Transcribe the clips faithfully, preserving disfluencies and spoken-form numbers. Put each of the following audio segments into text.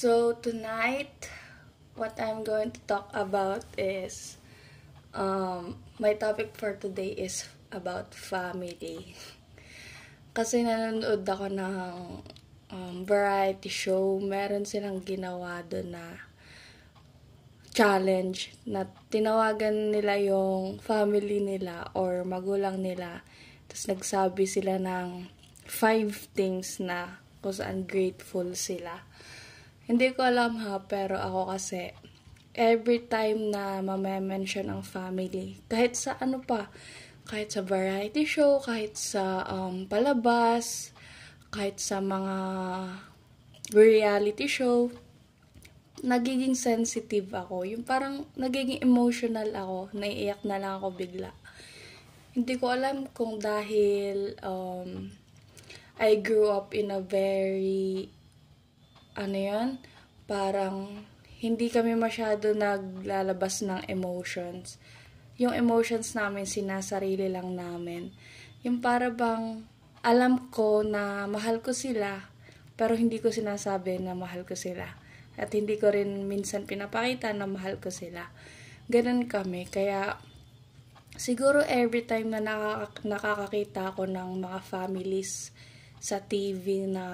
So tonight, what I'm going to talk about is, um, my topic for today is about family. Kasi nanonood ako ng um, variety show, meron silang ginawa doon na challenge na tinawagan nila yung family nila or magulang nila. Tapos nagsabi sila ng five things na kung saan grateful sila. Hindi ko alam ha, pero ako kasi every time na mamamention ang family, kahit sa ano pa, kahit sa variety show, kahit sa um, palabas, kahit sa mga reality show, nagiging sensitive ako. Yung parang nagiging emotional ako. Naiiyak na lang ako bigla. Hindi ko alam kung dahil um, I grew up in a very, ano yun, parang hindi kami masyado naglalabas ng emotions. Yung emotions namin, sinasarili lang namin. Yung para bang alam ko na mahal ko sila, pero hindi ko sinasabi na mahal ko sila. At hindi ko rin minsan pinapakita na mahal ko sila. Ganun kami. Kaya siguro every time na nakak- nakakakita ako ng mga families sa T V na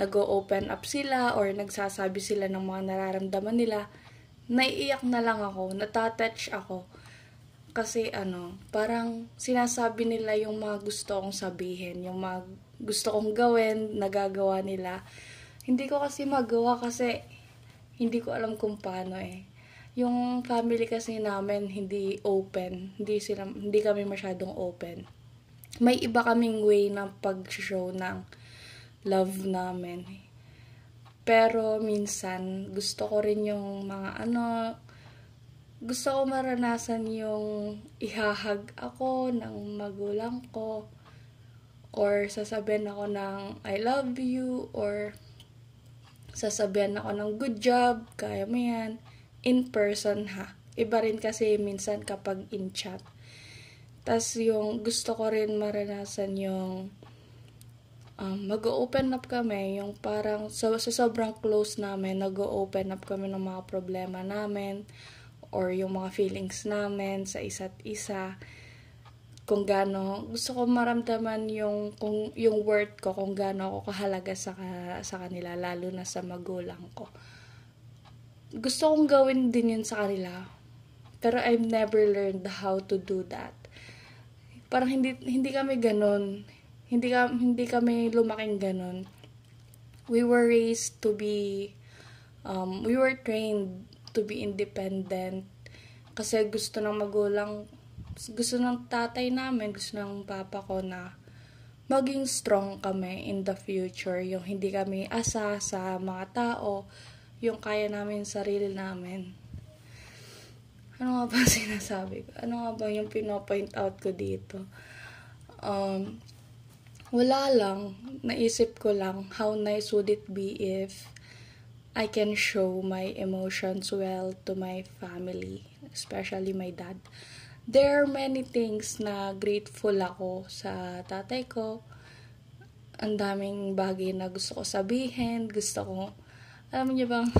nag-o-open up sila or nagsasabi sila ng mga nararamdaman nila, naiiyak na lang ako, natatouch ako. Kasi ano, parang sinasabi nila yung mga gusto kong sabihin, yung mga gusto kong gawin, nagagawa nila. Hindi ko kasi magawa kasi hindi ko alam kung paano eh. Yung family kasi namin hindi open, hindi sila hindi kami masyadong open. May iba kaming way ng pag-show ng love namin. Pero minsan gusto ko rin yung mga ano, gusto ko maranasan yung ihahag ako ng magulang ko or sasabihin ako ng I love you or sasabihan ako ng good job, kaya mo yan, in person ha. Iba rin kasi minsan kapag in chat. Tas yung gusto ko rin maranasan yung um, mag-open up kami, yung parang so, so sobrang close namin, nag-open up kami ng mga problema namin or yung mga feelings namin sa isa't isa. Kung gaano, gusto ko maramdaman yung, kung, yung worth ko, kung gaano ako kahalaga sa, sa kanila, lalo na sa magulang ko. Gusto kong gawin din yun sa kanila. Pero I've never learned how to do that. Parang hindi, hindi kami ganun. Hindi, hindi kami lumaking ganun. We were raised to be, um, we were trained to be independent. Kasi gusto ng magulang, gusto ng tatay namin, gusto ng papa ko na maging strong kami in the future. Yung hindi kami asa sa mga tao, yung kaya namin sarili namin. Ano nga ba sinasabi ko? Ano nga ba yung pinopoint out ko dito? Um, wala lang. Naisip ko lang, how nice would it be if I can show my emotions well to my family, especially my dad. There are many things na grateful ako sa tatay ko. Ang daming bagay na gusto ko sabihin. Gusto ko, alam niyo bang,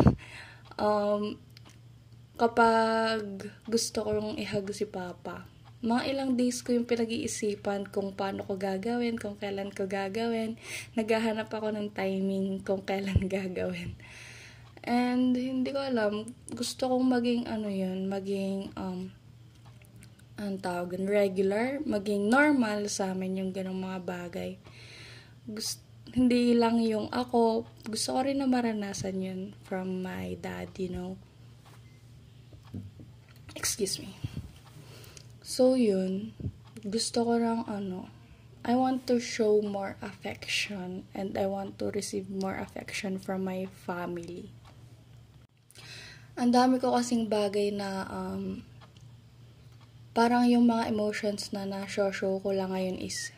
um, kapag gusto kong ihag si Papa, mga ilang days ko yung pinag-iisipan kung paano ko gagawin, kung kailan ko gagawin. Naghahanap ako ng timing kung kailan gagawin. And hindi ko alam, gusto kong maging ano yun, maging, um, ang tawag, regular, maging normal sa amin yung ganong mga bagay. Gusto, hindi lang yung ako, gusto ko rin na maranasan yun from my dad, you know. Excuse me. So yun, gusto ko lang ano, I want to show more affection and I want to receive more affection from my family. Ang dami ko kasing bagay na, um, parang yung mga emotions na na-show-show ko lang ngayon is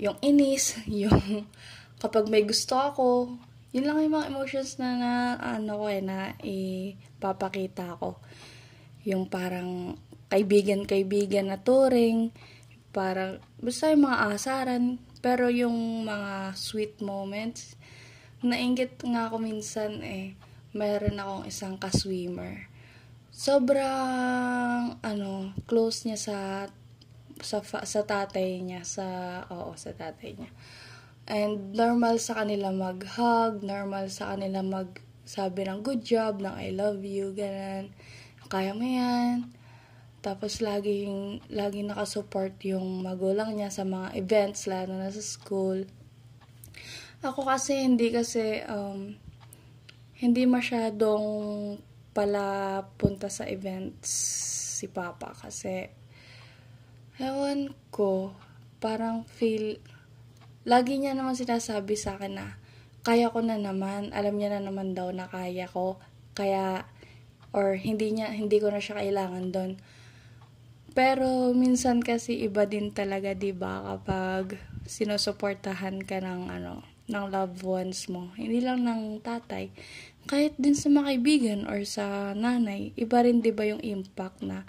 yung inis, yung kapag may gusto ako, yun lang yung mga emotions na na, ano ko eh, na ipapakita ko. Yung parang kaibigan-kaibigan na touring, parang basta yung mga asaran, pero yung mga sweet moments, Nainggit nga ako minsan eh, mayroon akong isang ka-swimmer. Sobrang, ano, close niya sa, sa, sa tatay niya, sa, oo, sa tatay niya. And normal sa kanila mag-hug, normal sa kanila mag-sabi ng good job, ng I love you, ganun. Kaya mo yan. Tapos laging, laging nakasupport yung magulang niya sa mga events, lalo na sa school. Ako kasi, hindi kasi, um, hindi masyadong pala punta sa events si Papa kasi, ewan ko, parang feel, lagi niya naman sinasabi sa akin na, kaya ko na naman, alam niya na naman daw na kaya ko, kaya, or hindi niya, hindi ko na siya kailangan doon. Pero, minsan kasi iba din talaga, diba, kapag sinusuportahan ka ng, ano, ng loved ones mo. Hindi lang ng tatay. Kahit din sa mga kaibigan or sa nanay, iba rin diba yung impact na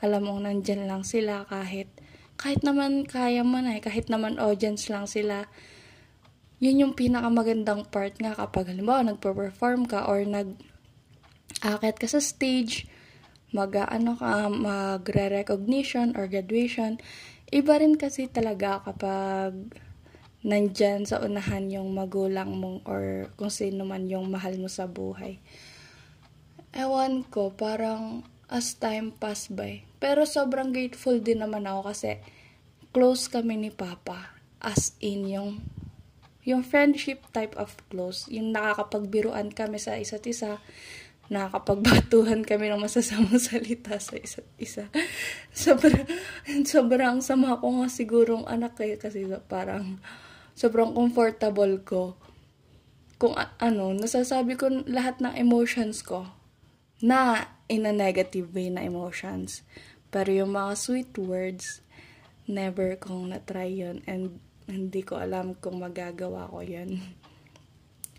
alam mong nandyan lang sila kahit kahit naman kaya man eh, kahit naman audience lang sila. Yun yung pinakamagandang part nga kapag halimbawa nagpo-perform ka or nag-akyat ka sa stage, mag-ano ka, magre-recognition or graduation. Iba rin kasi talaga kapag nandyan sa unahan yung magulang mong or kung sino man yung mahal mo sa buhay. Ewan ko, parang as time pass by. Pero sobrang grateful din naman ako kasi close kami ni Papa. As in, yung, yung friendship type of close. Yung nakakapagbiruan kami sa isa't isa. Nakakapagbatuhan kami ng masasamang salita sa isa't isa. Sobrang, sobrang sama ko nga sigurong anak eh, kasi parang sobrang comfortable ko. Kung ano, nasasabi ko lahat ng emotions ko na in a negative way na emotions. Pero yung mga sweet words, never kong na-try yun. And hindi ko alam kung magagawa ko yun.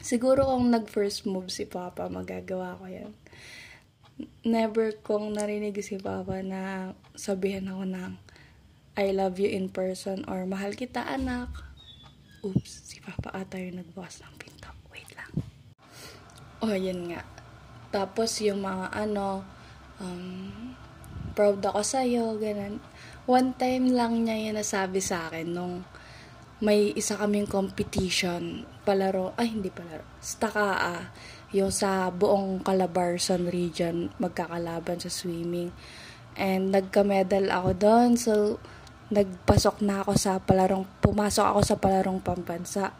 Siguro kung nag-first move si Papa, magagawa ko yan. Never kong narinig si Papa na sabihin ako ng I love you in person or mahal kita anak. Oops, si Papa ata yung nagbukas ng pinto. Wait lang. Oh, yun nga. Tapos yung mga ano, um, proud ako sa'yo, ganun. One time lang niya yung nasabi sa akin nung may isa kaming competition, palaro, ay hindi palaro, stakaa, yung sa buong Calabarzon region, magkakalaban sa swimming. And nagka-medal ako doon, so nagpasok na ako sa palarong, pumasok ako sa palarong pambansa.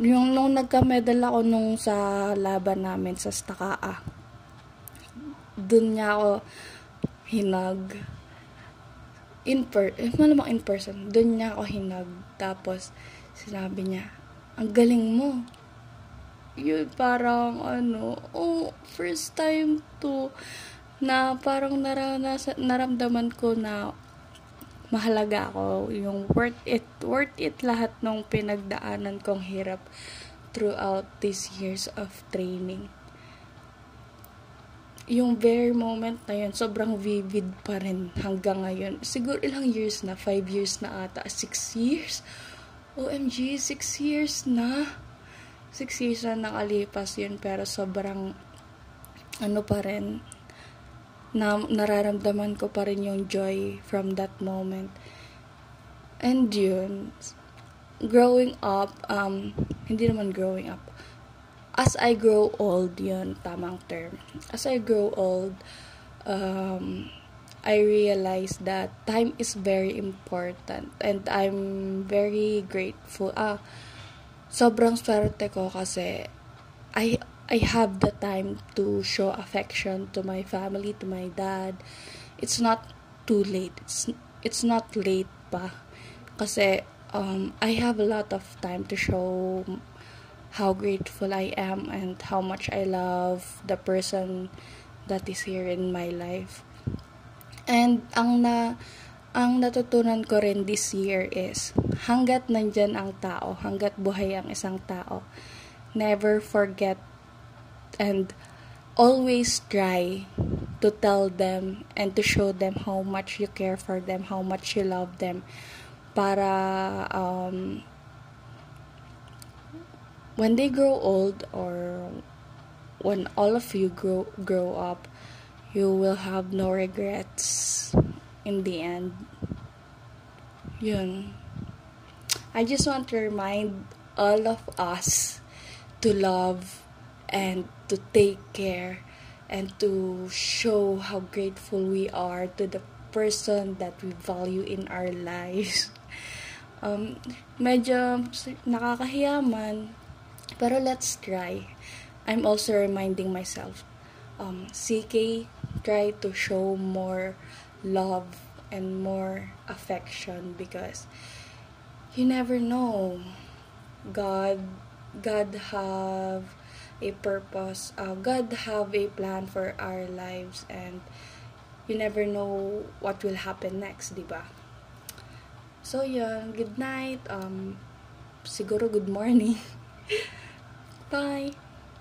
Yung nung nagka-medal ako nung sa laban namin sa stakaa, doon niya ako hinag. In per, eh, malamang in person, doon niya ako hinag. Tapos, sinabi niya, ang galing mo. Yun, parang, ano, oh, first time to, na parang naranasan, naramdaman ko na mahalaga ako. Yung worth it, worth it lahat ng pinagdaanan kong hirap throughout these years of training. Yung very moment na yun, sobrang vivid pa rin hanggang ngayon. Siguro ilang years na, five years na ata, six years? O M G, six years na. six years na nakalipas yun, pero sobrang, ano pa rin, na, nararamdaman ko pa rin yung joy from that moment. And yun, growing up, um, hindi naman growing up, as I grow old, yun, tamang term. As I grow old, um, I realize that time is very important. And I'm very grateful. Ah, sobrang swerte ko kasi I, I have the time to show affection to my family, to my dad. It's not too late. It's, it's not late pa. Kasi um, I have a lot of time to show how grateful I am and how much I love the person that is here in my life. And ang na ang natutunan ko rin this year is hanggat nandyan ang tao, hanggat buhay ang isang tao, never forget and always try to tell them and to show them how much you care for them, how much you love them, para um when they grow old, or when all of you grow grow up, you will have no regrets in the end. Yun. I just want to remind all of us to love and to take care and to show how grateful we are to the person that we value in our lives. Um, medyo nakakahiya man, pero let's try. I'm also reminding myself, um, C K, try to show more love and more affection, because you never know. God, God have a purpose. Uh, God have a plan for our lives, and you never know what will happen next, diba? So yun, good night. Um, siguro good morning. Bye.